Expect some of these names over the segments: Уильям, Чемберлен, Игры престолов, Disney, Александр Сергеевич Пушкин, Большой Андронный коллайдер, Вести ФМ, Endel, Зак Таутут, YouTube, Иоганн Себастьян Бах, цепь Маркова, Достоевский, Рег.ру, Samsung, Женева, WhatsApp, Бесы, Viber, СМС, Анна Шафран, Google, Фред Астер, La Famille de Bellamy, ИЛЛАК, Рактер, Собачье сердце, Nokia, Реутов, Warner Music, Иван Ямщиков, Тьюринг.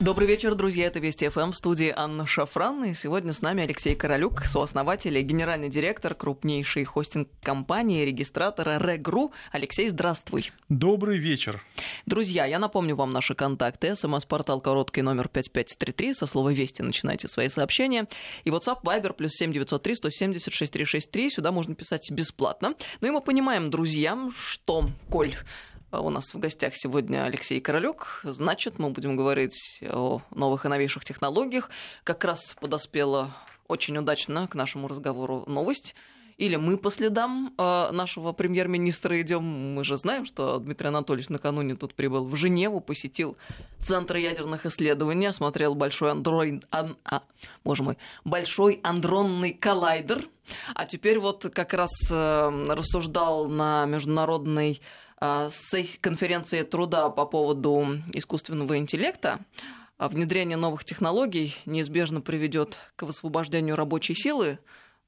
Добрый вечер, друзья. Это Вести ФМ, в студии Анна Шафран. И сегодня с нами Алексей Королюк, сооснователь и генеральный директор крупнейшей хостинг-компании, регистратора Рег.ру. Алексей, здравствуй. Добрый вечер. Друзья, я напомню вам наши контакты. СМС-портал короткий номер 5533. Со слова «Вести» начинайте свои сообщения. И WhatsApp, Viber, +7 903 170 6363. Сюда можно писать бесплатно. Ну и мы понимаем, друзьям, что, коль у нас в гостях сегодня Алексей Королюк, значит, мы будем говорить о новых и новейших технологиях. Как раз подоспела очень удачно к нашему разговору новость. Или мы по следам нашего премьер-министра идем. Мы же знаем, что Дмитрий Анатольевич накануне тут прибыл в Женеву, посетил Центр ядерных исследований, осмотрел Большой Андронный коллайдер. А теперь вот как раз рассуждал на международной конференции труда по поводу искусственного интеллекта. Внедрение новых технологий неизбежно приведет к высвобождению рабочей силы.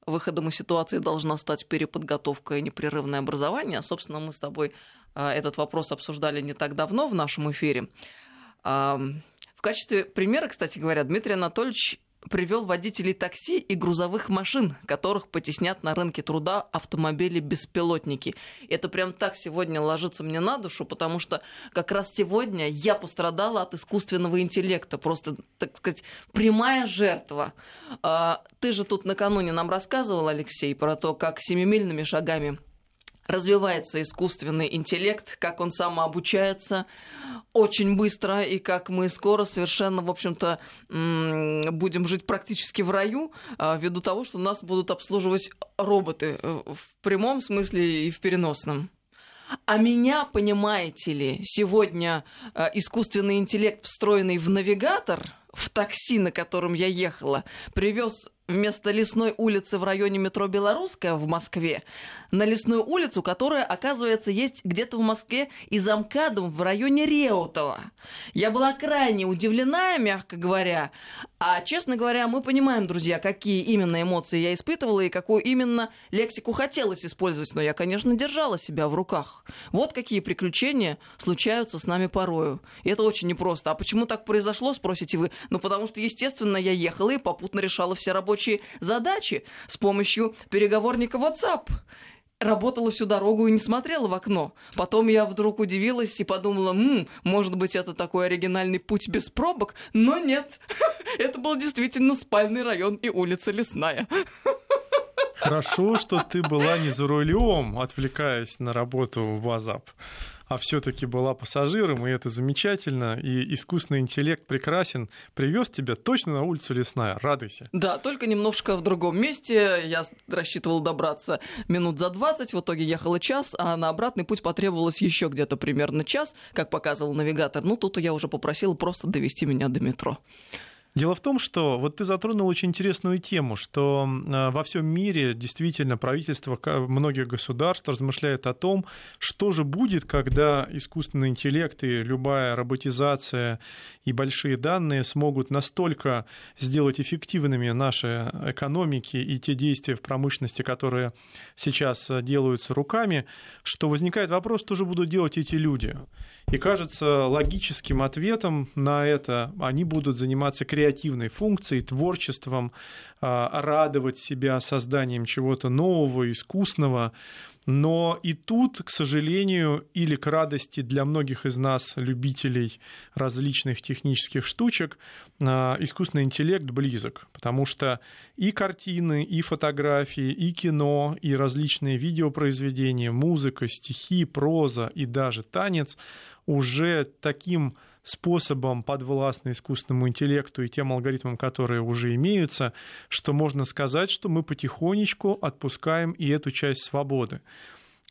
Выходом из ситуации должна стать переподготовка и непрерывное образование. Собственно, мы с тобой этот вопрос обсуждали не так давно в нашем эфире. В качестве примера, кстати говоря, Дмитрий Анатольевич привел водителей такси и грузовых машин, которых потеснят на рынке труда автомобили-беспилотники. Это прям так сегодня ложится мне на душу, потому что как раз сегодня я пострадала от искусственного интеллекта. Просто, так сказать, прямая жертва. Ты же тут накануне нам рассказывал, Алексей, про то, как семимильными шагами развивается искусственный интеллект, как он самообучается очень быстро, и как мы скоро совершенно, в общем-то, будем жить практически в раю, ввиду того, что нас будут обслуживать роботы в прямом смысле и в переносном. А меня, понимаете ли, сегодня искусственный интеллект, встроенный в навигатор, в такси, на котором я ехала, привез вместо лесной улицы в районе метро «Белорусская» в Москве на лесную улицу, которая, оказывается, есть где-то в Москве и за МКАДом в районе Реутова. Я была крайне удивлена, мягко говоря. А, честно говоря, мы понимаем, друзья, какие именно эмоции я испытывала и какую именно лексику хотелось использовать. Но я, конечно, держала себя в руках. Вот какие приключения случаются с нами порою. И это очень непросто. А почему так произошло, спросите вы? Ну, потому что, естественно, я ехала и попутно решала все рабочие задачи с помощью переговорника WhatsApp. Работала всю дорогу и не смотрела в окно. Потом я вдруг удивилась и подумала, может быть, это такой оригинальный путь без пробок, но нет. Это был действительно спальный район и улица Лесная. Хорошо, что ты была не за рулем, отвлекаясь на работу в WhatsApp, а все-таки была пассажиром, и это замечательно, и искусственный интеллект прекрасен, привез тебя точно на улицу Лесная, радуйся. Да, только немножко в другом месте, я рассчитывал добраться минут за 20, в итоге ехала час, а на обратный путь потребовалось еще где-то примерно час, как показывал навигатор, тут я уже попросила просто довести меня до метро. Дело в том, что вот ты затронул очень интересную тему, что во всем мире действительно правительство многих государств размышляет о том, что же будет, когда искусственный интеллект и любая роботизация и большие данные смогут настолько сделать эффективными наши экономики и те действия в промышленности, которые сейчас делаются руками, что возникает вопрос, что же будут делать эти люди. И кажется, логическим ответом на это они будут заниматься креативной функцией, творчеством, радовать себя созданием чего-то нового, искусного. Но и тут, к сожалению, или к радости для многих из нас, любителей различных технических штучек, искусственный интеллект близок, потому что и картины, и фотографии, и кино, и различные видеопроизведения, музыка, стихи, проза и даже танец уже таким способом подвластны искусственному интеллекту и тем алгоритмам, которые уже имеются, что можно сказать, что мы потихонечку отпускаем и эту часть свободы.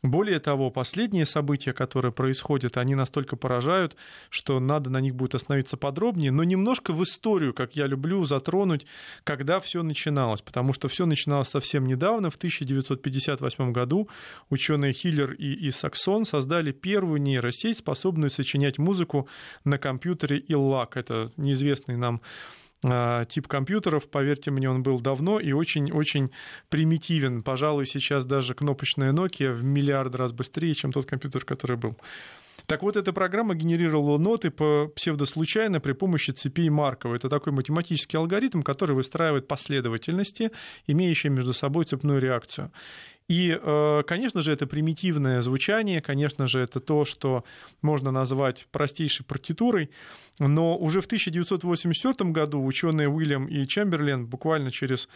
Более того, последние события, которые происходят, они настолько поражают, что надо на них будет остановиться подробнее, но немножко в историю, как я люблю, затронуть, когда все начиналось, потому что все начиналось совсем недавно, в 1958 году ученые Хиллер и Саксон создали первую нейросеть, способную сочинять музыку на компьютере ИЛЛАК. Это неизвестный нам тип компьютеров, поверьте мне, он был давно и очень-очень примитивен. Пожалуй, сейчас даже кнопочная Nokia в миллиард раз быстрее, чем тот компьютер, который был. Так вот, эта программа генерировала ноты псевдослучайно при помощи цепей Маркова. Это такой математический алгоритм, который выстраивает последовательности, имеющие между собой цепную реакцию. И, конечно же, это примитивное звучание, конечно же, это то, что можно назвать простейшей партитурой, но уже в 1984 году ученые Уильям и Чемберлен буквально через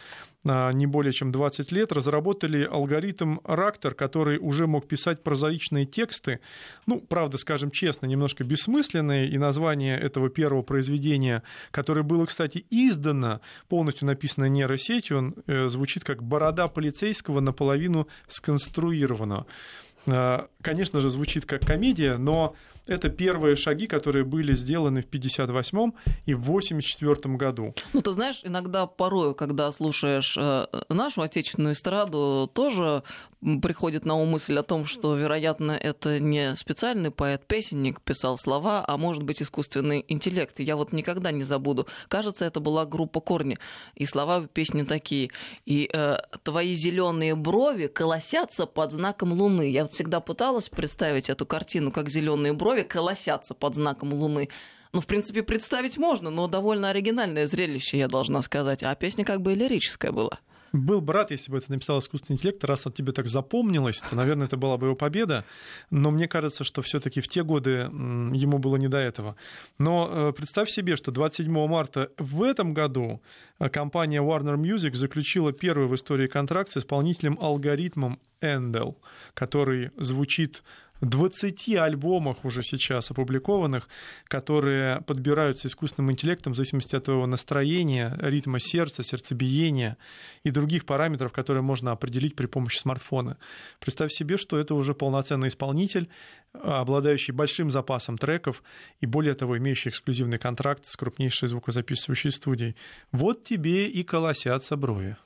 не более чем 20 лет разработали алгоритм Рактер, который уже мог писать прозаичные тексты, ну, правда, скажем честно, немножко бессмысленные, и название этого первого произведения, которое было, кстати, издано, полностью написано нейросетью, он звучит как «Борода полицейского наполовину сконструировано». Конечно же, звучит как комедия, но это первые шаги, которые были сделаны в 1958 и в 1984 году. Ну, ты знаешь, иногда порою, когда слушаешь нашу отечественную эстраду, тоже приходит на ум мысль о том, что, вероятно, это не специальный поэт-песенник писал слова, а, может быть, искусственный интеллект. Я вот никогда не забуду. Кажется, это была группа «Корни», и слова песни такие. И «Твои зеленые брови колосятся под знаком луны». Я вот всегда пыталась представить эту картину, как зеленые брови колосятся под знаком луны. Ну, в принципе, представить можно, но довольно оригинальное зрелище, я должна сказать. А песня как бы и лирическая была. Был бы рад, если бы это написал искусственный интеллект, раз от тебя так запомнилось, то, наверное, это была бы его победа, но мне кажется, что все-таки в те годы ему было не до этого. Но представь себе, что 27 марта в этом году компания Warner Music заключила первый в истории контракт с исполнителем алгоритмом Endel, который звучит в 20 альбомах уже сейчас опубликованных, которые подбираются искусственным интеллектом в зависимости от твоего настроения, ритма сердца, сердцебиения и других параметров, которые можно определить при помощи смартфона. Представь себе, что это уже полноценный исполнитель, обладающий большим запасом треков и, более того, имеющий эксклюзивный контракт с крупнейшей звукозаписывающей студией. Вот тебе и колосятся брови.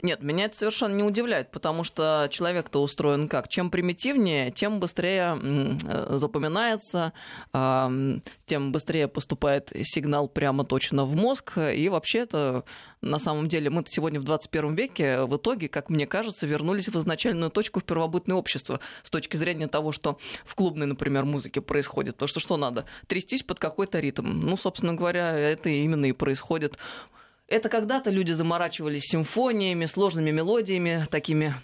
Нет, меня это совершенно не удивляет, потому что человек-то устроен как? Чем примитивнее, тем быстрее запоминается, тем быстрее поступает сигнал прямо точно в мозг. И вообще-то, на самом деле, мы сегодня в 21 веке в итоге, как мне кажется, вернулись в изначальную точку, в первобытное общество, с точки зрения того, что в клубной, например, музыке происходит. Потому что надо? Трястись под какой-то ритм. Ну, собственно говоря, это именно и происходит. Это когда-то люди заморачивались симфониями, сложными мелодиями, такими,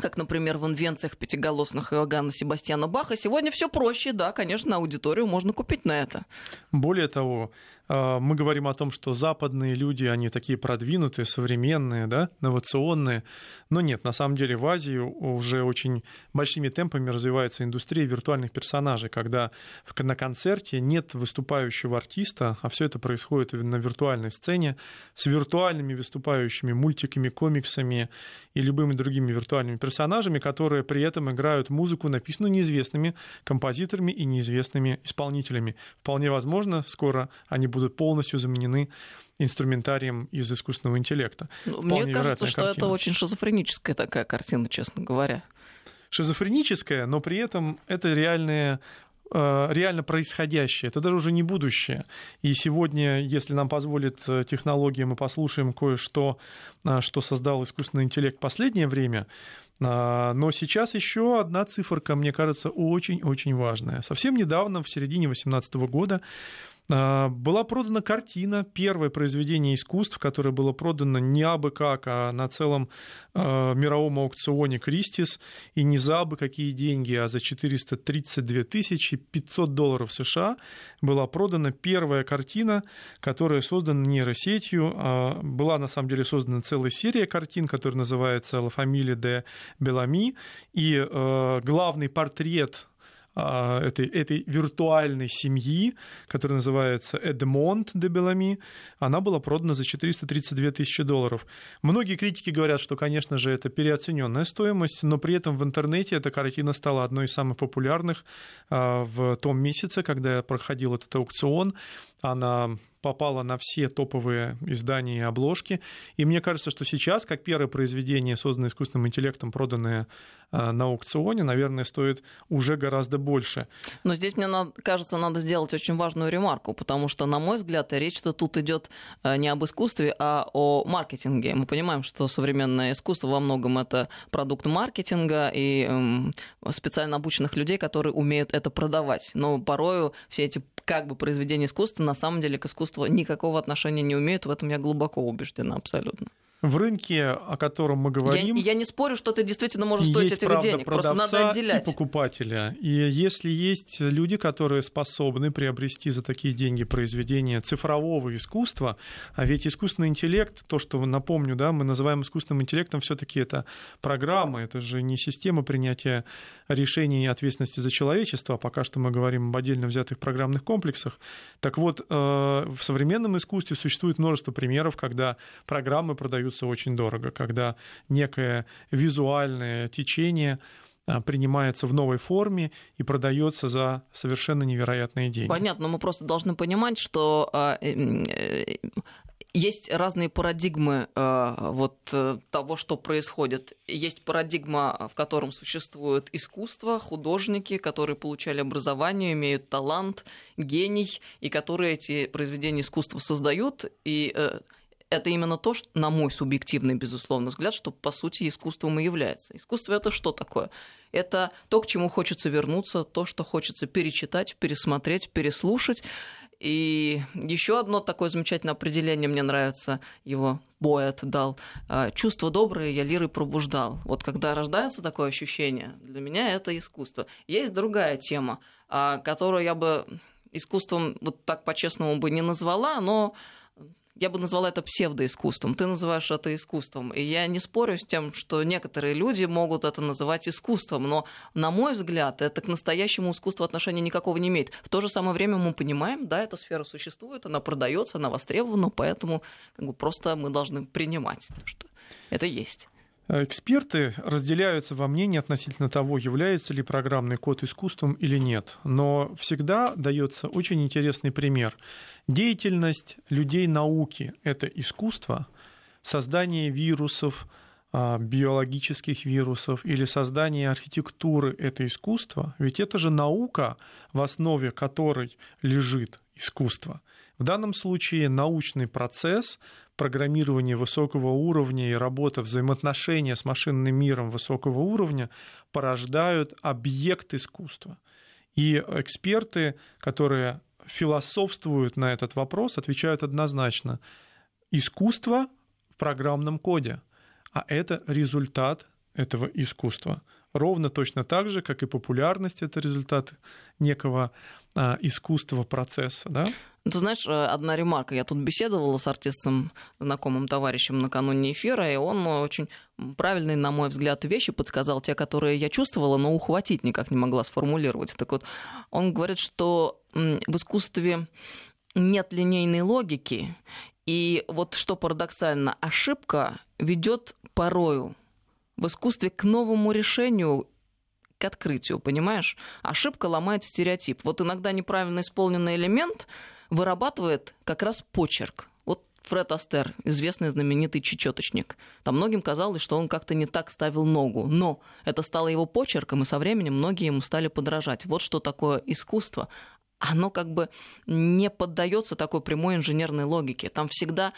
как, например, в инвенциях пятиголосных Иоганна Себастьяна Баха. Сегодня все проще, да, конечно, аудиторию можно купить на это. Более того, мы говорим о том, что западные люди, они такие продвинутые, современные, да, инновационные. Но нет, на самом деле в Азии уже очень большими темпами развивается индустрия виртуальных персонажей, когда на концерте нет выступающего артиста, а все это происходит на виртуальной сцене с виртуальными выступающими мультиками, комиксами и любыми другими виртуальными персонажами, которые при этом играют музыку, написанную неизвестными композиторами и неизвестными исполнителями. Вполне возможно, скоро они будут полностью заменены инструментарием из искусственного интеллекта. Мне кажется, что это очень шизофреническая такая картина, честно говоря. Шизофреническая, но при этом это реально происходящее. Это даже уже не будущее. И сегодня, если нам позволит технология, мы послушаем кое-что, что создал искусственный интеллект в последнее время. Но сейчас еще одна циферка, мне кажется, очень-очень важная. Совсем недавно, в середине 2018 года, была продана картина, первое произведение искусств, которое было продано не абы как, а на целом мировом аукционе «Кристис», и не за абы какие деньги, а за $432 500 США была продана первая картина, которая создана нейросетью. Была, на самом деле, создана целая серия картин, которая называется «La Famille de Bellamy», и главный портрет этой виртуальной семьи, которая называется Edmond de Bellamy, она была продана за $432 000. Многие критики говорят, что, конечно же, это переоцененная стоимость, но при этом в интернете эта картина стала одной из самых популярных в том месяце, когда проходил этот аукцион. Она попала на все топовые издания и обложки. И мне кажется, что сейчас, как первое произведение, созданное искусственным интеллектом, проданное на аукционе, наверное, стоит уже гораздо больше. Но здесь, мне кажется, надо сделать очень важную ремарку, потому что, на мой взгляд, речь-то тут идет не об искусстве, а о маркетинге. Мы понимаем, что современное искусство во многом это продукт маркетинга и специально обученных людей, которые умеют это продавать. Но порою все эти как бы произведения искусства на самом деле к искусству никакого отношения не имеют. В этом я глубоко убеждена абсолютно. В рынке, о котором мы говорим... Я не спорю, что ты действительно можешь стоить этих денег. Просто надо отделять. И покупателя. И если есть люди, которые способны приобрести за такие деньги произведения цифрового искусства, а ведь искусственный интеллект, то, что, напомню, да, мы называем искусственным интеллектом, все-таки это программы, это же не система принятия решений и ответственности за человечество, а пока что мы говорим об отдельно взятых программных комплексах. Так вот, в современном искусстве существует множество примеров, когда программы продают очень дорого, когда некое визуальное течение принимается в новой форме и продается за совершенно невероятные деньги. Понятно, но мы просто должны понимать, что есть разные парадигмы того, что происходит. Есть парадигма, в котором существует искусство, художники, которые получали образование, имеют талант, гений, и которые эти произведения искусства создают, и это именно то, что, на мой субъективный, безусловно, взгляд, что, по сути, искусством и является. Искусство – это что такое? Это то, к чему хочется вернуться, то, что хочется перечитать, пересмотреть, переслушать. И еще одно такое замечательное определение, мне нравится, его поэт дал. «Чувство доброе я лирой пробуждал». Вот когда рождается такое ощущение, для меня это искусство. Есть другая тема, которую я бы искусством вот так по-честному бы не назвала, но... Я бы назвала это псевдоискусством. Ты называешь это искусством. И я не спорю с тем, что некоторые люди могут это называть искусством. Но, на мой взгляд, это к настоящему искусству отношения никакого не имеет. В то же самое время мы понимаем, да, эта сфера существует, она продается, она востребована, поэтому просто мы должны принимать, что это есть. Эксперты разделяются во мнении относительно того, является ли программный код искусством или нет. Но всегда дается очень интересный пример. Деятельность людей науки – это искусство, создание вирусов, биологических вирусов или создание архитектуры – это искусство. Ведь это же наука, в основе которой лежит искусство. В данном случае научный процесс программирования высокого уровня и работа взаимоотношения с машинным миром высокого уровня порождают объект искусства. И эксперты, которые философствуют на этот вопрос, отвечают однозначно: искусство в программном коде, а это результат этого искусства. Ровно точно так же, как и популярность – это результат некого искусства, процесса, да? Ты знаешь, одна ремарка. Я тут беседовала с артистом, знакомым товарищем накануне эфира, и он очень правильные, на мой взгляд, вещи подсказал, те, которые я чувствовала, но ухватить никак не могла сформулировать. Так вот, он говорит, что в искусстве нет линейной логики, и вот что парадоксально, ошибка ведет порою в искусстве к новому решению, к открытию, понимаешь? Ошибка ломает стереотип. Вот иногда неправильно исполненный элемент вырабатывает как раз почерк. Вот Фред Астер, известный знаменитый чечеточник. Там многим казалось, что он как-то не так ставил ногу, но это стало его почерком, и со временем многие ему стали подражать. Вот что такое искусство. Оно как бы не поддается такой прямой инженерной логике. Там всегда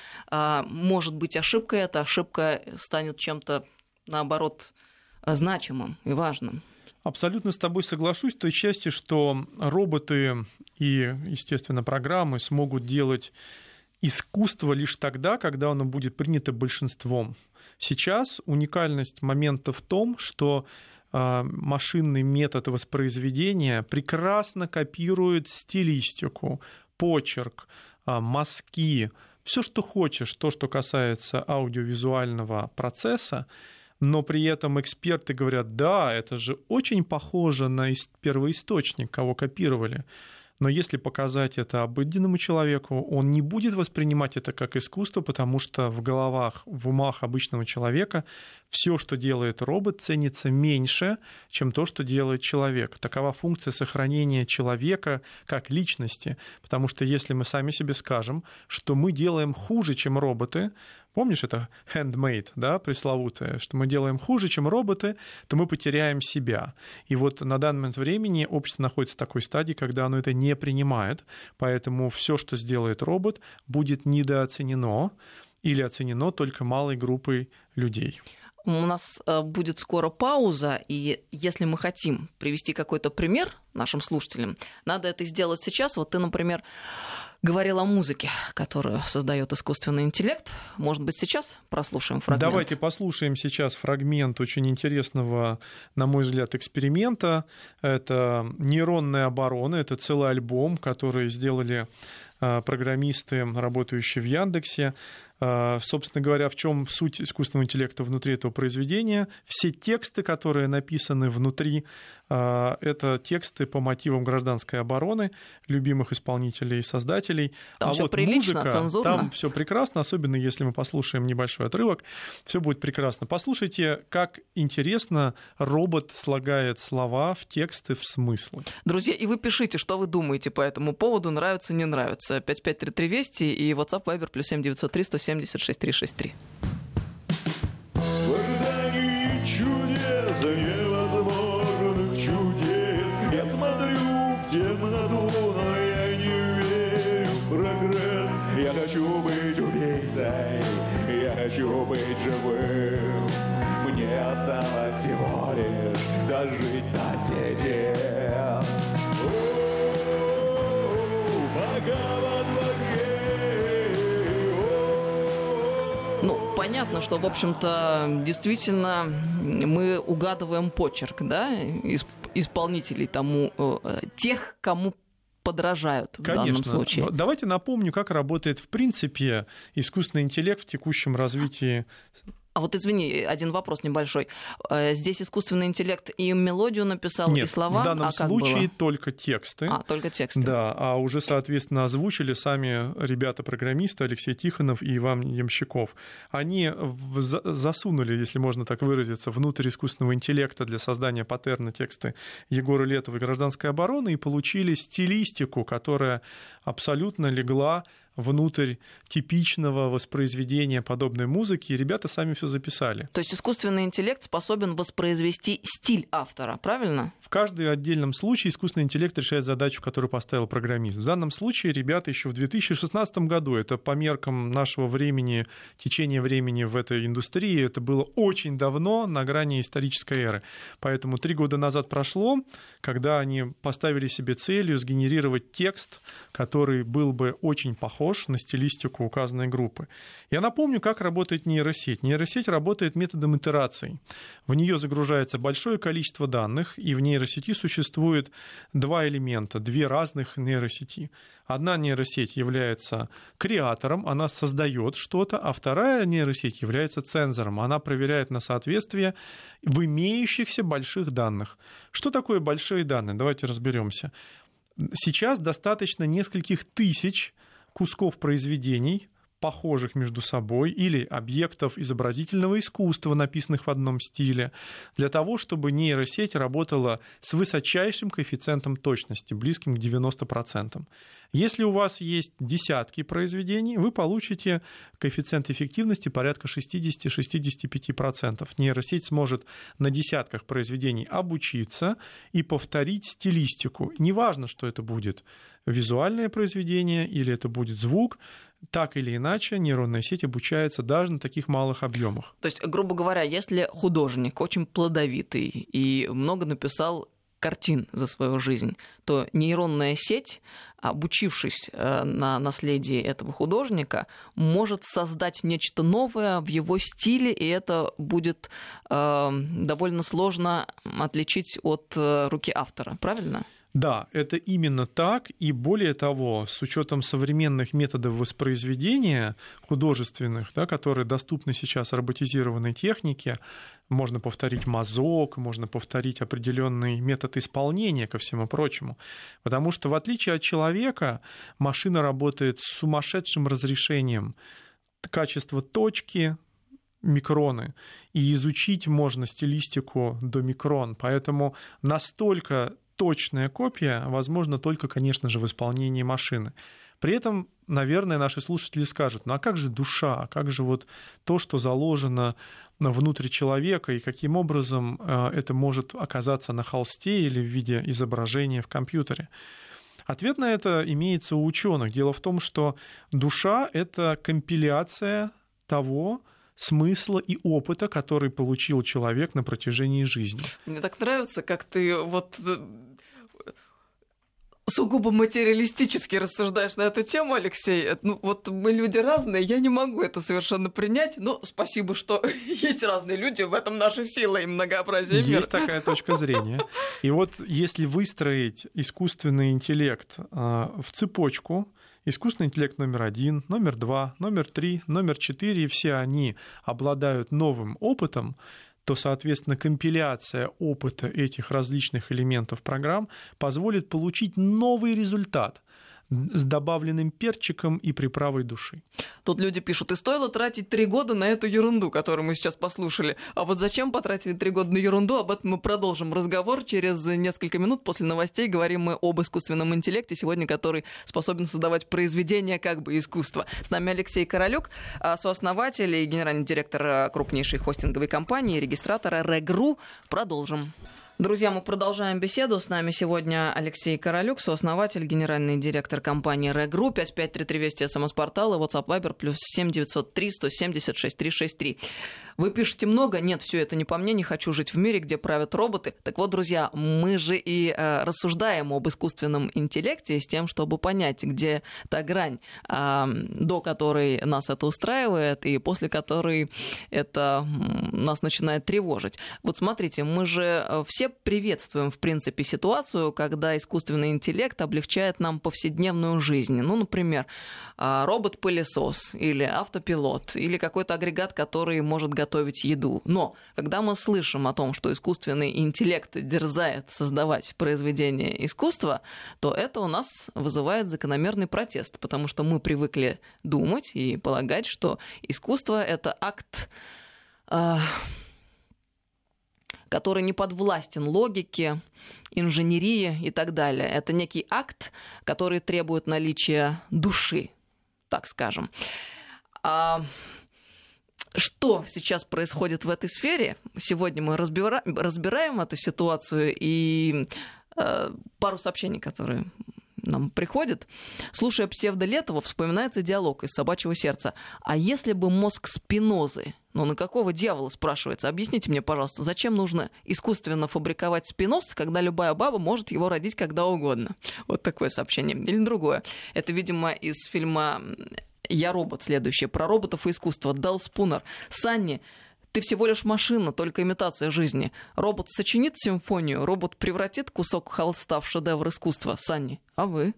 может быть ошибка, и эта ошибка станет чем-то, наоборот, значимым и важным. Абсолютно с тобой соглашусь в той части, что роботы и, естественно, программы смогут делать искусство лишь тогда, когда оно будет принято большинством. Сейчас уникальность момента в том, что машинный метод воспроизведения прекрасно копирует стилистику, почерк, мазки, все, что хочешь, то, что касается аудиовизуального процесса. Но при этом эксперты говорят: да, это же очень похоже на первоисточник, кого копировали. Но если показать это обыденному человеку, он не будет воспринимать это как искусство, потому что в головах, в умах обычного человека все, что делает робот, ценится меньше, чем то, что делает человек. Такова функция сохранения человека как личности. Потому что если мы сами себе скажем, что мы делаем хуже, чем роботы, помнишь, это handmade, да, пресловутое, что мы делаем хуже, чем роботы, то мы потеряем себя. И вот на данный момент времени общество находится в такой стадии, когда оно это не принимает, поэтому все, что сделает робот, будет недооценено или оценено только малой группой людей. У нас будет скоро пауза, и если мы хотим привести какой-то пример нашим слушателям, надо это сделать сейчас. Вот ты, например, говорил о музыке, которую создает искусственный интеллект. Может быть, сейчас прослушаем фрагмент? Давайте послушаем сейчас фрагмент очень интересного, на мой взгляд, эксперимента. Это нейронная оборона, это целый альбом, который сделали программисты, работающие в Яндексе. Собственно говоря, в чем суть искусственного интеллекта внутри этого произведения? Все тексты, которые написаны внутри, это тексты по мотивам гражданской обороны, любимых исполнителей и создателей. Там всё вот прилично, музыка, цензурно. Там все прекрасно, особенно если мы послушаем небольшой отрывок, все будет прекрасно. Послушайте, как интересно робот слагает слова в тексты, в смыслы. Друзья, и вы пишите, что вы думаете по этому поводу, нравится, не нравится. 553320 и WhatsApp Viber +7 903 176 363. В ожидании чудес, невозможных чудес, я смотрю в темноту, но я не верю в прогресс. Я хочу быть убийцей, я хочу быть живым. Мне осталось всего лишь дожить на свете. Пока во понятно, что, в общем-то, действительно мы угадываем почерк, да, исполнителей, тому, тех, кому подражают в данном случае. Давайте напомню, как работает, в принципе, искусственный интеллект в текущем развитии. А вот извини, один вопрос небольшой. Здесь искусственный интеллект и мелодию написал, нет, и слова? Нет, в данном случае только тексты. Только тексты. Да, а уже, соответственно, озвучили сами ребята-программисты Алексей Тихонов и Иван Ямщиков. Они засунули, если можно так выразиться, внутрь искусственного интеллекта для создания паттерна тексты Егора Летова и «Гражданской обороны» и получили стилистику, которая абсолютно легла внутрь типичного воспроизведения подобной музыки, и ребята сами все записали. То есть искусственный интеллект способен воспроизвести стиль автора, правильно? В каждом отдельном случае искусственный интеллект решает задачу, которую поставил программист. В данном случае ребята еще в 2016 году, это по меркам нашего времени, течения времени в этой индустрии, это было очень давно, на грани исторической эры. Поэтому 3 года назад прошло, когда они поставили себе целью сгенерировать текст, который был бы очень похож на стилистику указанной группы. Я напомню, как работает нейросеть. Нейросеть работает методом итераций. В нее загружается большое количество данных, и в нейросети существует 2 элемента, 2 разных нейросети. Одна нейросеть является креатором, она создает что-то, а вторая нейросеть является цензором, она проверяет на соответствие в имеющихся больших данных. Что такое большие данные? Давайте разберемся. Сейчас достаточно нескольких тысяч кусков произведений, похожих между собой, или объектов изобразительного искусства, написанных в одном стиле, для того, чтобы нейросеть работала с высочайшим коэффициентом точности, близким к 90%. Если у вас есть десятки произведений, вы получите коэффициент эффективности порядка 60-65%. Нейросеть сможет на десятках произведений обучиться и повторить стилистику. Неважно, что это будет визуальное произведение или это будет звук, так или иначе нейронная сеть обучается даже на таких малых объемах. То есть, грубо говоря, если художник очень плодовитый и много написал картин за свою жизнь, то нейронная сеть, обучившись на наследии этого художника, может создать нечто новое в его стиле, и это будет довольно сложно отличить от руки автора, правильно? Да, это именно так, и более того, с учетом современных методов воспроизведения художественных, да, которые доступны сейчас роботизированной технике, можно повторить мазок, можно повторить определенный метод исполнения, ко всему прочему. Потому что, в отличие от человека, машина работает с сумасшедшим разрешением. Качество точки, микроны. И изучить можно стилистику до микрон. Поэтому настолько точная копия возможна только, конечно же, в исполнении машины. При этом, наверное, наши слушатели скажут, ну а как же душа, как же вот то, что заложено внутрь человека, и каким образом это может оказаться на холсте или в виде изображения в компьютере? Ответ на это имеется у ученых. Дело в том, что душа — это компиляция того, смысла и опыта, который получил человек на протяжении жизни. Мне так нравится, как ты вот сугубо материалистически рассуждаешь на эту тему, Алексей. Ну, вот мы люди разные, я не могу это совершенно принять, но спасибо, что есть разные люди, в этом наша сила и многообразие мира. Есть такая точка зрения. И вот если выстроить искусственный интеллект в цепочку, искусственный интеллект номер 1, номер 2, номер 3, номер 4, и все они обладают новым опытом, то, соответственно, компиляция опыта этих различных элементов программ позволит получить новый результат с добавленным перчиком и приправой души. Тут люди пишут, и стоило тратить 3 года на эту ерунду, которую мы сейчас послушали. А вот зачем потратили 3 года на ерунду, об этом мы продолжим разговор через несколько минут после новостей. Говорим мы об искусственном интеллекте сегодня, который способен создавать произведения как бы искусства. С нами Алексей Королюк, сооснователь и генеральный директор крупнейшей хостинговой компании, регистратора Рег.ру. Продолжим. Друзья, мы продолжаем беседу. С нами сегодня Алексей Королюк, сооснователь, генеральный директор компании Рег.ру, 553320 СМС-портал и WhatsApp Viber +7 903 176 363. Вы пишете много? Нет, все это не по мне, не хочу жить в мире, где правят роботы. Так вот, друзья, мы же и рассуждаем об искусственном интеллекте с тем, чтобы понять, где та грань, до которой нас это устраивает и после которой это нас начинает тревожить. Вот смотрите, мы же все приветствуем, в принципе, ситуацию, когда искусственный интеллект облегчает нам повседневную жизнь. Ну, например, робот-пылесос или автопилот или какой-то агрегат, который может готовить еду. Но когда мы слышим о том, что искусственный интеллект дерзает создавать произведение искусства, то это у нас вызывает закономерный протест, потому что мы привыкли думать и полагать, что искусство — это акт, который не подвластен логике, инженерии и так далее. Это некий акт, который требует наличия души, так скажем. Что сейчас происходит в этой сфере? Сегодня мы разбираем эту ситуацию и пару сообщений, которые нам приходят. Слушая псевдолетова, вспоминается диалог из «Собачьего сердца». А если бы мозг Спинозы? Ну, на какого дьявола, спрашивается? Объясните мне, пожалуйста, зачем нужно искусственно фабриковать Спинозу, когда любая баба может его родить когда угодно? Вот такое сообщение. Или другое. Это, видимо, из фильма «Я робот» следующее. Про роботов и искусство. Дал Спунер. Санни, ты всего лишь машина, только имитация жизни. Робот сочинит симфонию, робот превратит кусок холста в шедевр искусства. Санни, а вы?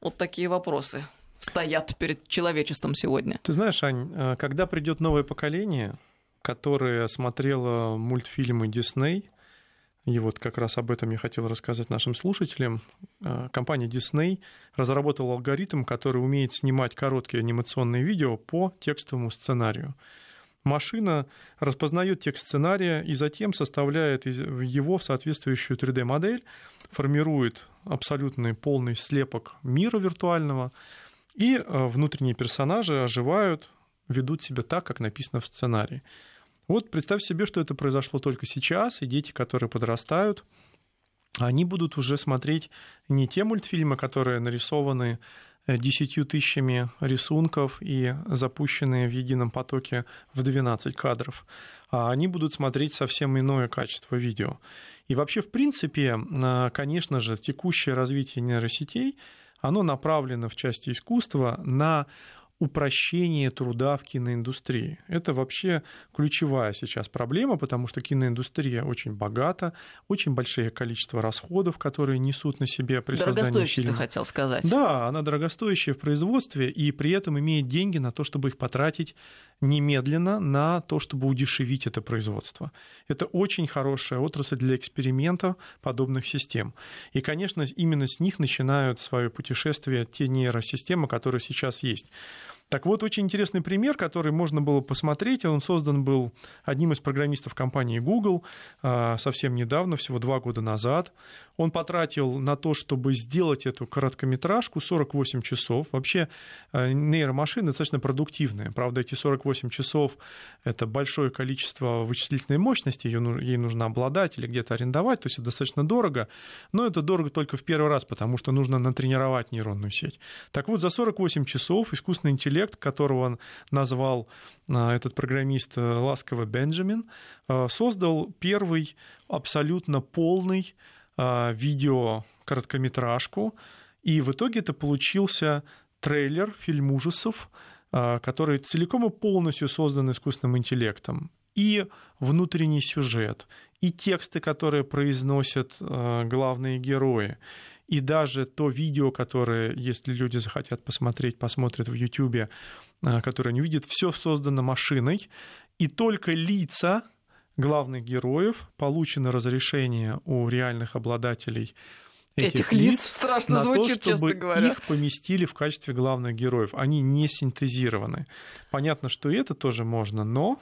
Вот такие вопросы стоят перед человечеством сегодня. Ты знаешь, Ань, когда придет новое поколение, которое смотрело мультфильмы Дисней, и вот как раз об этом я хотел рассказать нашим слушателям. Компания Disney разработала алгоритм, который умеет снимать короткие анимационные видео по текстовому сценарию. Машина распознает текст сценария и затем составляет его в соответствующую 3D-модель, формирует абсолютный полный слепок мира виртуального, и внутренние персонажи оживают, ведут себя так, как написано в сценарии. Вот представь себе, что это произошло только сейчас, и дети, которые подрастают, они будут уже смотреть не те мультфильмы, которые нарисованы 10 000 рисунков и запущенные в едином потоке в 12 кадров, а они будут смотреть совсем иное качество видео. И вообще, в принципе, конечно же, текущее развитие нейросетей, оно направлено в части искусства на упрощение труда в киноиндустрии. Это вообще ключевая сейчас проблема, потому что киноиндустрия очень богата, очень большое количество расходов, которые несут на себе при создании фильма. Дорогостоящая, ты хотел сказать. Да, она дорогостоящая в производстве и при этом имеет деньги на то, чтобы их потратить немедленно на то, чтобы удешевить это производство. Это очень хорошая отрасль для экспериментов подобных систем. И, конечно, именно с них начинают свое путешествие те нейросистемы, которые сейчас есть. Так вот, очень интересный пример, который можно было посмотреть. Он создан был одним из программистов компании Google совсем недавно, всего 2 года назад. Он потратил на то, чтобы сделать эту короткометражку, 48 часов. Вообще нейромашины достаточно продуктивные. Правда, эти 48 часов – это большое количество вычислительной мощности, ей нужно обладать или где-то арендовать, то есть это достаточно дорого. Но это дорого только в первый раз, потому что нужно натренировать нейронную сеть. Так вот, за 48 часов искусственный интеллект, которого он назвал, этот программист, ласково Бенджамин, создал первый абсолютно полный видео-короткометражку, и в итоге это получился трейлер, фильм ужасов, который целиком и полностью создан искусственным интеллектом. И внутренний сюжет, и тексты, которые произносят главные герои, и даже то видео, которое, если люди захотят посмотреть, посмотрят в YouTube, которое они увидят, все создано машиной, и только лица главных героев получено разрешение у реальных обладателей этих лиц, страшно на звучит, то, чтобы честно говоря, их поместили в качестве главных героев. Они не синтезированы. Понятно, что это тоже можно, но...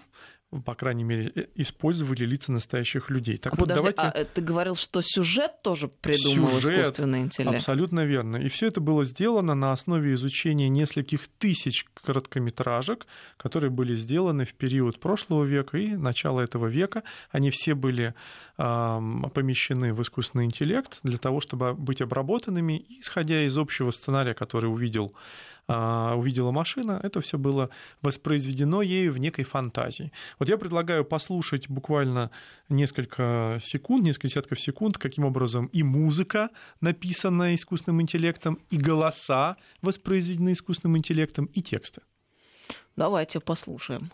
по крайней мере, использовали лица настоящих людей. Так вот, подожди, давайте... ты говорил, что сюжет тоже придумал искусственный интеллект. Абсолютно верно. И все это было сделано на основе изучения нескольких тысяч короткометражек, которые были сделаны в период прошлого века и начала этого века. Они все были помещены в искусственный интеллект для того, чтобы быть обработанными. Исходя из общего сценария, который увидела машина, это все было воспроизведено ею в некой фантазии. Вот я предлагаю послушать буквально несколько секунд, несколько десятков секунд, каким образом и музыка, написанная искусственным интеллектом, и голоса, воспроизведены искусственным интеллектом, и тексты. Давайте послушаем.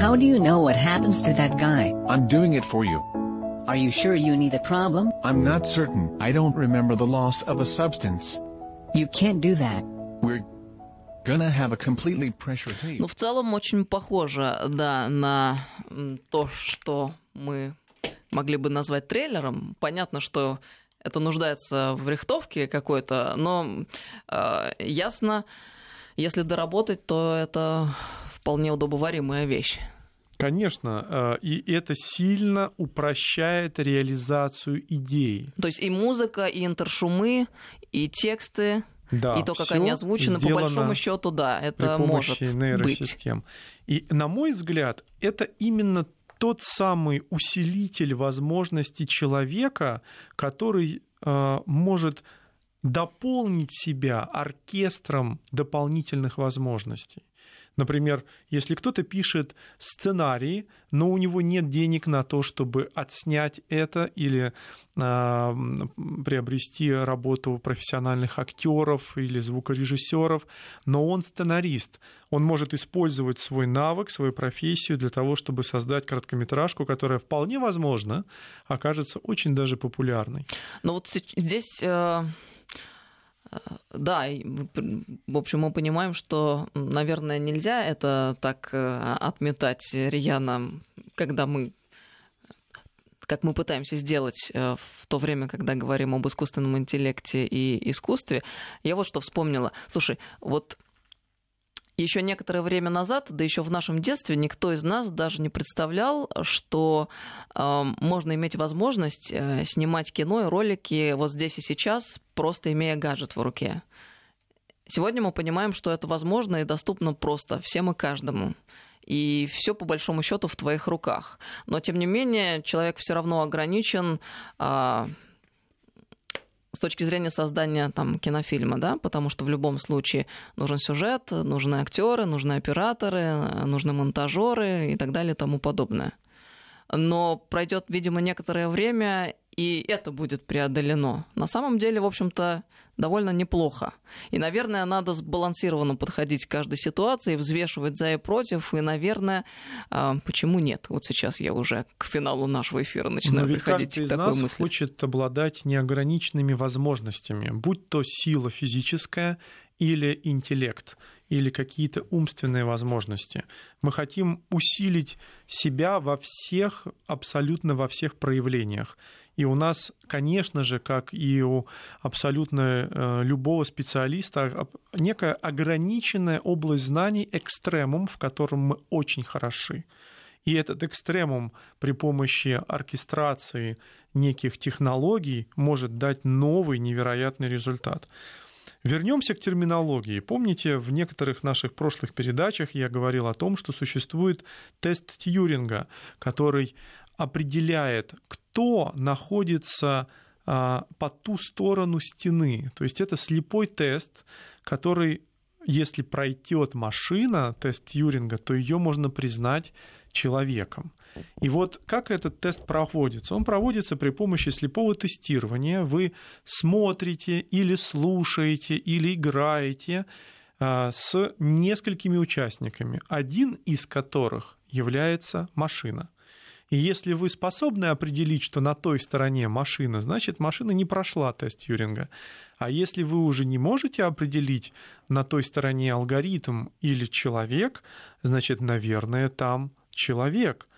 How do you know what happens to that guy? I'm doing it for you. Are you sure you need a problem? I'm not certain. I don't remember the loss of a substance. You can't do that. We're gonna have a completely pressure tape. Ну, в целом, очень похоже, да, на то, что мы могли бы назвать трейлером. Понятно, что это нуждается в рихтовке какой-то, но ясно, если доработать, то это вполне удобоваримая вещь. Конечно, и это сильно упрощает реализацию идей. То есть и музыка, и интершумы, и тексты, да, и то, как они озвучены, по большому счету, да, это может быть. При помощи нейросистем. И, на мой взгляд, это именно тот самый усилитель возможностей человека, который может дополнить себя оркестром дополнительных возможностей. Например, если кто-то пишет сценарий, но у него нет денег на то, чтобы отснять это или приобрести работу профессиональных актеров или звукорежиссеров, но он сценарист. Он может использовать свой навык, свою профессию для того, чтобы создать короткометражку, которая вполне возможно окажется очень даже популярной. Но вот здесь... Да, в общем, мы понимаем, что, наверное, нельзя это так отметать рьяно, когда мы, как мы пытаемся сделать в то время, когда говорим об искусственном интеллекте и искусстве. Я вот что вспомнила. Слушай, вот еще некоторое время назад, да еще в нашем детстве, никто из нас даже не представлял, что можно иметь возможность снимать кино и ролики вот здесь и сейчас, просто имея гаджет в руке. Сегодня мы понимаем, что это возможно и доступно просто всем и каждому. И все по большому счету в твоих руках. Но, тем не менее, человек все равно ограничен с точки зрения создания там, кинофильма, да, потому что в любом случае нужен сюжет, нужны актеры, нужны операторы, нужны монтажеры и так далее и тому подобное. Но пройдет, видимо, некоторое время, и это будет преодолено. На самом деле, в общем-то, довольно неплохо. И, наверное, надо сбалансированно подходить к каждой ситуации, взвешивать за и против. И, наверное, почему нет? Вот сейчас я уже к финалу нашего эфира начинаю приходить к такой мысли. Но ведь каждый из нас хочет обладать неограниченными возможностями, будь то сила физическая или интеллект, или какие-то умственные возможности. Мы хотим усилить себя во всех, абсолютно во всех проявлениях. И у нас, конечно же, как и у абсолютно любого специалиста, некая ограниченная область знаний, экстремум, в котором мы очень хороши. И этот экстремум при помощи оркестрации неких технологий может дать новый невероятный результат. Вернемся к терминологии. Помните, в некоторых наших прошлых передачах я говорил о том, что существует тест Тьюринга, который определяет, кто находится по ту сторону стены. То есть это слепой тест, который, если пройдет машина, тест Тьюринга, то ее можно признать человеком. И вот как этот тест проводится? Он проводится при помощи слепого тестирования. Вы смотрите или слушаете, или играете с несколькими участниками, один из которых является машина. И если вы способны определить, что на той стороне машина, значит, машина не прошла тест Тьюринга. А если вы уже не можете определить на той стороне алгоритм или человек, значит, наверное, там человек.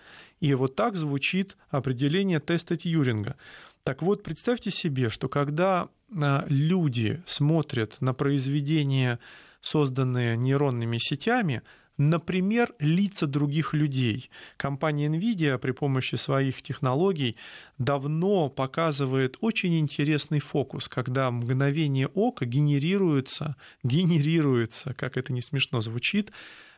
И вот так звучит определение теста Тьюринга. Так вот, представьте себе, что когда люди смотрят на произведения, созданные нейронными сетями, например, лица других людей. Компания NVIDIA при помощи своих технологий давно показывает очень интересный фокус, когда мгновение ока генерируется, как это не смешно звучит,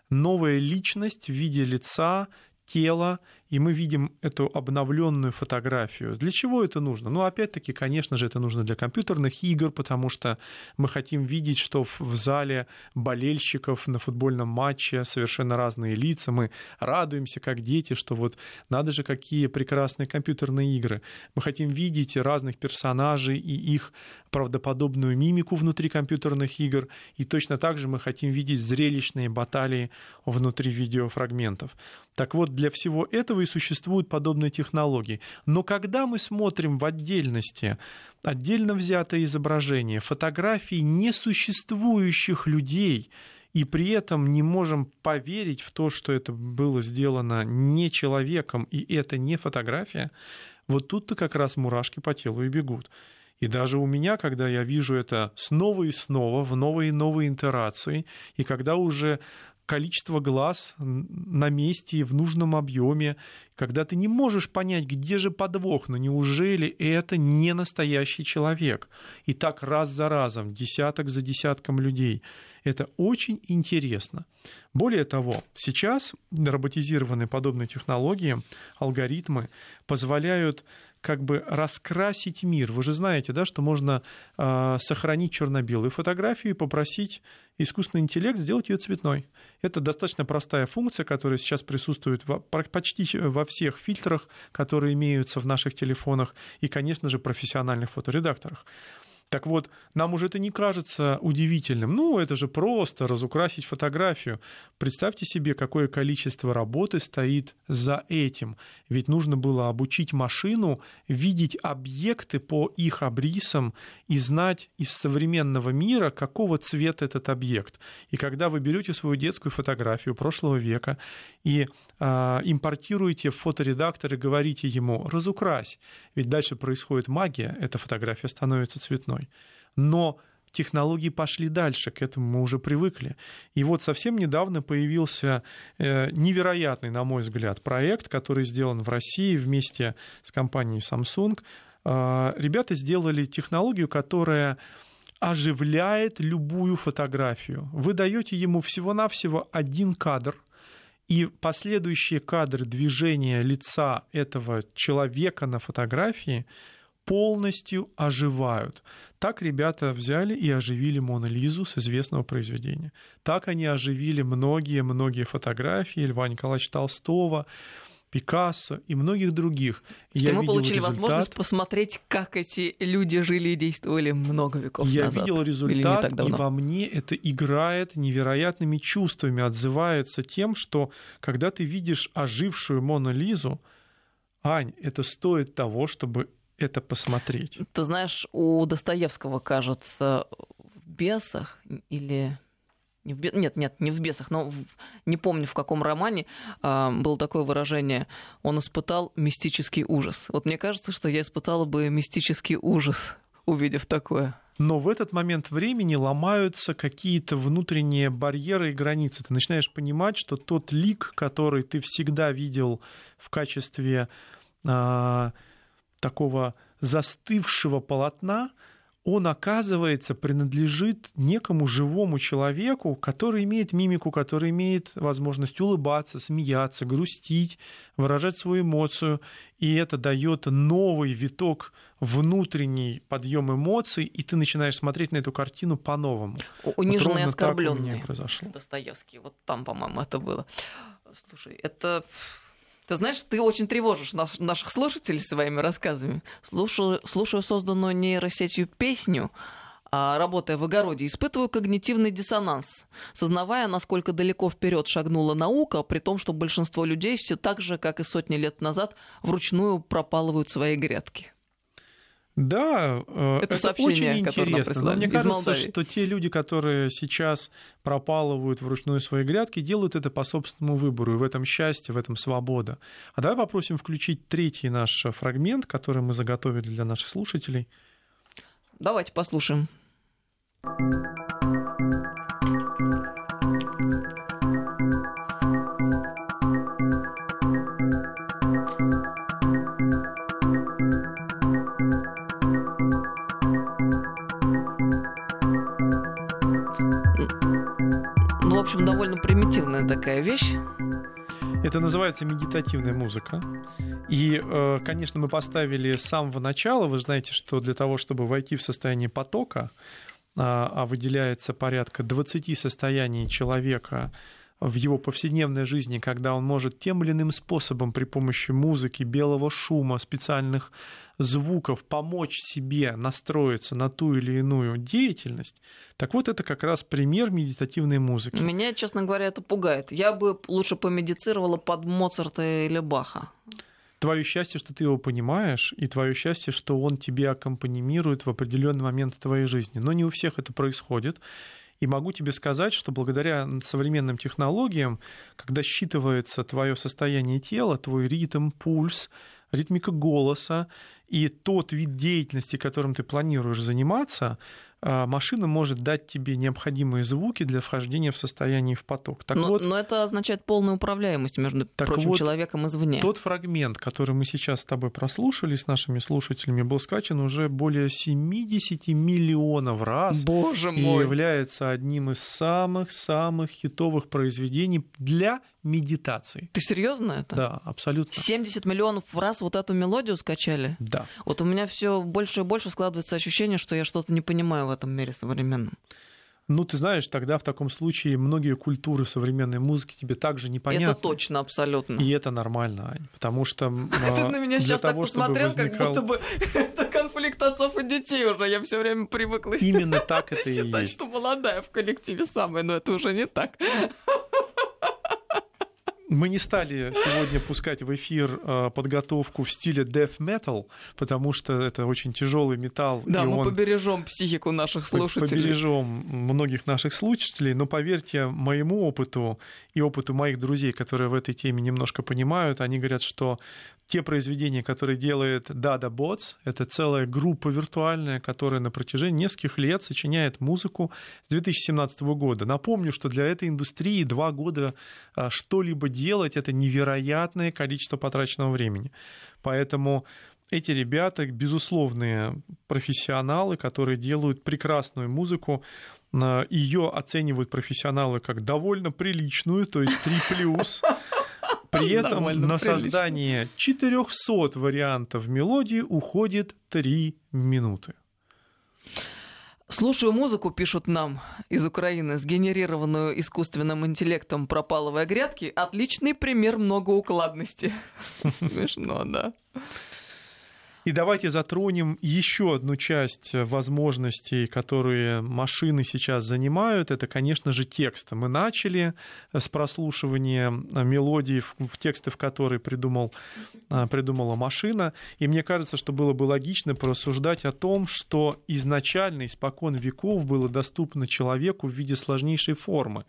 новая личность в виде лица, тела, и мы видим эту обновленную фотографию. Для чего это нужно? Ну, опять-таки, конечно же, это нужно для компьютерных игр, потому что мы хотим видеть, что в зале болельщиков на футбольном матче совершенно разные лица. Мы радуемся, как дети, что вот надо же, какие прекрасные компьютерные игры. Мы хотим видеть разных персонажей и их правдоподобную мимику внутри компьютерных игр. И точно так же мы хотим видеть зрелищные баталии внутри видеофрагментов. Так вот, для всего этого и существуют подобные технологии. Но когда мы смотрим в отдельности отдельно взятое изображение, фотографии несуществующих людей, и при этом не можем поверить в то, что это было сделано не человеком, и это не фотография, вот тут-то как раз мурашки по телу и бегут. И даже у меня, когда я вижу это снова и снова, в новые и новые итерации, и когда уже количество глаз на месте и в нужном объеме, когда ты не можешь понять, где же подвох, но неужели это не настоящий человек? И так раз за разом, десяток за десятком людей. Это очень интересно. Более того, сейчас роботизированные подобные технологии, алгоритмы позволяют как бы раскрасить мир. Вы же знаете, да, что можно сохранить черно-белую фотографию и попросить искусственный интеллект сделать ее цветной. Это достаточно простая функция, которая сейчас присутствует почти во всех фильтрах, которые имеются в наших телефонах и, конечно же, профессиональных фоторедакторах. Так вот, нам уже это не кажется удивительным. Ну, это же просто разукрасить фотографию. Представьте себе, какое количество работы стоит за этим. Ведь нужно было обучить машину видеть объекты по их обрисам и знать из современного мира, какого цвета этот объект. И когда вы берете свою детскую фотографию прошлого века и импортируете в фоторедактор и говорите ему «разукрась», ведь дальше происходит магия, эта фотография становится цветной. Но технологии пошли дальше, к этому мы уже привыкли. И вот совсем недавно появился невероятный, на мой взгляд, проект, который сделан в России вместе с компанией Samsung. Ребята сделали технологию, которая оживляет любую фотографию. Вы даете ему всего-навсего один кадр, и последующие кадры движения лица этого человека на фотографии – полностью оживают. Так ребята взяли и оживили Мону Лизу с известного произведения. Так они оживили многие-многие фотографии Льва Николаевича Толстого, Пикассо и многих других. Мы получили возможность посмотреть, как эти люди жили и действовали много веков назад. Я видел результат, и во мне это играет невероятными чувствами, отзывается тем, что когда ты видишь ожившую Мону Лизу, Ань, это стоит того, чтобы это посмотреть. Ты знаешь, у Достоевского, кажется, в «Бесах» или... не в «Бесах», но не помню, в каком романе было такое выражение. Он испытал мистический ужас. Вот мне кажется, что я испытала бы мистический ужас, увидев такое. Но в этот момент времени ломаются какие-то внутренние барьеры и границы. Ты начинаешь понимать, что тот лик, который ты всегда видел в качестве такого застывшего полотна, он, оказывается, принадлежит некому живому человеку, который имеет мимику, который имеет возможность улыбаться, смеяться, грустить, выражать свою эмоцию. И это дает новый виток, внутренний подъем эмоций, и ты начинаешь смотреть на эту картину по-новому. «Униженные и оскорбленные» Достоевский. Вот там, по-моему, это было. Слушай, это... Ты знаешь, ты очень тревожишь наших слушателей своими рассказами. Слушаю созданную нейросетью песню, работая в огороде, испытываю когнитивный диссонанс, сознавая, насколько далеко вперед шагнула наука, при том, что большинство людей все так же, как и сотни лет назад, вручную пропалывают свои грядки. Да, это очень интересно. Но мне кажется, что те люди, которые сейчас пропалывают вручную свои грядки, делают это по собственному выбору. И в этом счастье, в этом свобода. А давай попросим включить третий наш фрагмент, который мы заготовили для наших слушателей. Давайте послушаем. В общем, довольно примитивная такая вещь. Это называется медитативная музыка. И, конечно, мы поставили с самого начала. Вы знаете, что для того, чтобы войти в состояние потока, а выделяется порядка 20 состояний человека в его повседневной жизни, когда он может тем или иным способом при помощи музыки, белого шума, специальных звуков помочь себе настроиться на ту или иную деятельность, так вот это как раз пример медитативной музыки. Меня, честно говоря, это пугает. Я бы лучше помедицировала под Моцарта или Баха. Твое счастье, что ты его понимаешь, и твое счастье, что он тебе аккомпанирует в определенный момент твоей жизни. Но не у всех это происходит. И могу тебе сказать, что благодаря современным технологиям, когда считывается твое состояние тела, твой ритм, пульс, ритмика голоса и тот вид деятельности, которым ты планируешь заниматься, машина может дать тебе необходимые звуки для вхождения в состояние в поток. Но это означает полную управляемость, между прочим, человеком извне. Тот фрагмент, который мы сейчас с тобой прослушали с нашими слушателями, был скачан уже более 70 миллионов раз. Боже мой! И является одним из самых-самых хитовых произведений для медитации. Ты серьезно это? Да, абсолютно. 70 миллионов раз вот эту мелодию скачали? Да. Вот у меня все больше и больше складывается ощущение, что я что-то не понимаю в этом мире современном. Ну, ты знаешь, тогда в таком случае многие культуры современной музыки тебе также непонятны. Это точно, абсолютно. И это нормально, Ань, потому что... Ты на меня сейчас так посмотрел, как будто бы это конфликт отцов и детей уже. Я все время привыкла именно так это и есть. Считать, что молодая в коллективе самая, но это уже не так. Мы не стали сегодня пускать в эфир подготовку в стиле death metal, потому что это очень тяжелый металл. Да, мы побережем психику наших слушателей. Побережем многих наших слушателей, но поверьте моему опыту и опыту моих друзей, которые в этой теме немножко понимают, они говорят, что те произведения, которые делает Dada Bots, это целая группа виртуальная, которая на протяжении нескольких лет сочиняет музыку с 2017 года. Напомню, что для этой индустрии 2 года что-либо делать — это невероятное количество потраченного времени. Поэтому эти ребята — безусловные профессионалы, которые делают прекрасную музыку. Ее оценивают профессионалы как довольно приличную, то есть 3+. При этом на создание 400 вариантов мелодии уходит 3 минуты. Слушаю музыку, пишут нам из Украины, сгенерированную искусственным интеллектом про паловые грядки. Отличный пример многоукладности. Смешно, да. И давайте затронем еще одну часть возможностей, которые машины сейчас занимают. Это, конечно же, текст. Мы начали с прослушивания мелодий, в тексты, в которые придумала машина. И мне кажется, что было бы логично порассуждать о том, что изначально, испокон веков, было доступно человеку в виде сложнейшей формы.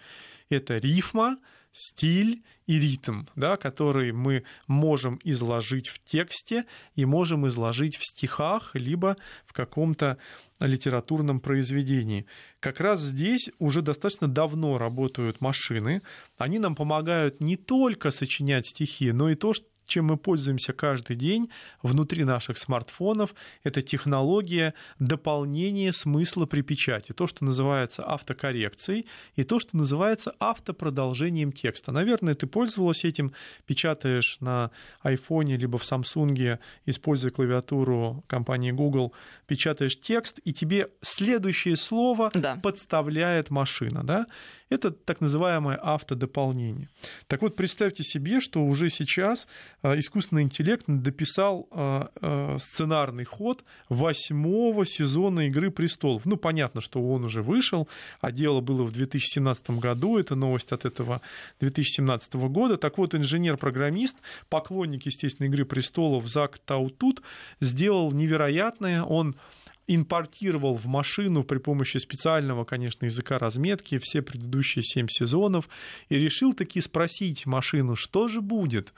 Это рифма, стиль и ритм, да, который мы можем изложить в тексте и можем изложить в стихах, либо в каком-то литературном произведении. Как раз здесь уже достаточно давно работают машины. Они нам помогают не только сочинять стихи, но и то, чем мы пользуемся каждый день внутри наших смартфонов. Это технология дополнения смысла при печати. То, что называется автокоррекцией, и то, что называется автопродолжением текста. Наверное, ты пользовалась этим, печатаешь на айфоне, либо в Samsung, используя клавиатуру компании Google, печатаешь текст, и тебе следующее слово подставляет машина, да? Это так называемое автодополнение. Так вот, представьте себе, что уже сейчас искусственный интеллект дописал сценарный ход 8-го сезона «Игры престолов». Ну, понятно, что он уже вышел, а дело было в 2017 году, это новость от этого 2017 года. Так вот, инженер-программист, поклонник, естественно, «Игры престолов» Зак Таутут сделал невероятное, он импортировал в машину при помощи специального, конечно, языка разметки все предыдущие 7 сезонов и решил таки спросить машину, что же будет.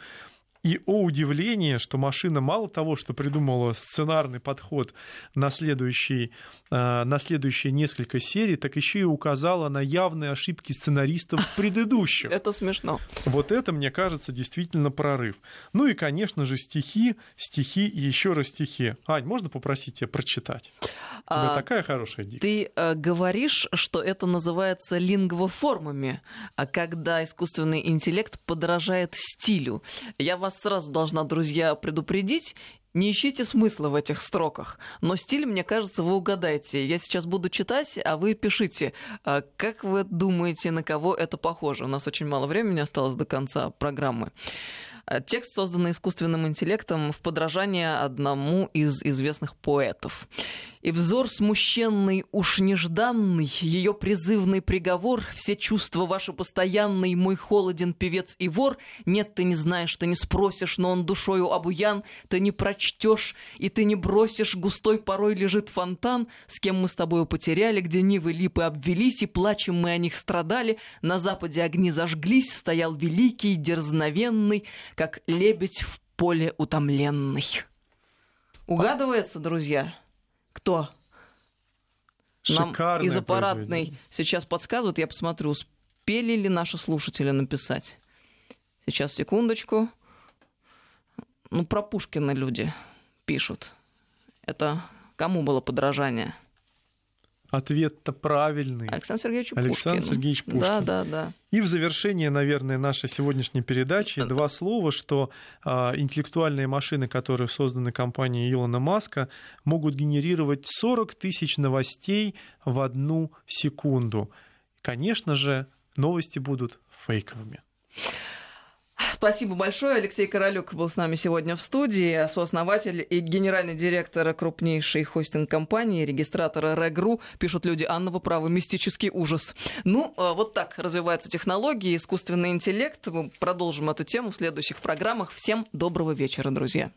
И, о удивление, что машина мало того, что придумала сценарный подход на следующие несколько серий, так еще и указала на явные ошибки сценаристов предыдущих. Это смешно. Вот это, мне кажется, действительно прорыв. Ну и, конечно же, стихи и еще раз стихи. Ань, можно попросить тебя прочитать? У тебя такая хорошая дикция. Ты говоришь, что это называется лингвоформами, когда искусственный интеллект подражает стилю. Я вас сразу должна, друзья, предупредить, не ищите смысла в этих строках, но стиль, мне кажется, вы угадаете. Я сейчас буду читать, а вы пишите, как вы думаете, на кого это похоже. У нас очень мало времени осталось до конца программы. Текст, созданный искусственным интеллектом в подражание одному из известных поэтов. «И взор смущенный, уж нежданный, ее призывный приговор, все чувства ваши постоянный, мой холоден певец и вор, нет, ты не знаешь, ты не спросишь, но он душою обуян, ты не прочтешь, и ты не бросишь, густой порой лежит фонтан, с кем мы с тобою потеряли, где нивы липы обвелись, и плачем мы о них страдали, на западе огни зажглись, стоял великий, дерзновенный, как лебедь в поле утомленный». Угадывается, друзья? Кто? Шикарное. Нам из аппаратной сейчас подсказывают. Я посмотрю, успели ли наши слушатели написать. Сейчас, секундочку. Ну, про Пушкина люди пишут. Это кому было подражание? Ответ-то правильный. Александр Сергеевич Пушкин. Да. И в завершение, наверное, нашей сегодняшней передачи два слова, что интеллектуальные машины, которые созданы компанией Илона Маска, могут генерировать 40 тысяч новостей в 1 секунду. Конечно же, новости будут фейковыми. Спасибо большое. Алексей Королюк был с нами сегодня в студии, сооснователь и генеральный директор крупнейшей хостинг-компании, регистратора Рег.ру. Пишут люди: Анна, вы правы, мистический ужас. Ну, вот так развиваются технологии, искусственный интеллект. Мы продолжим эту тему в следующих программах. Всем доброго вечера, друзья.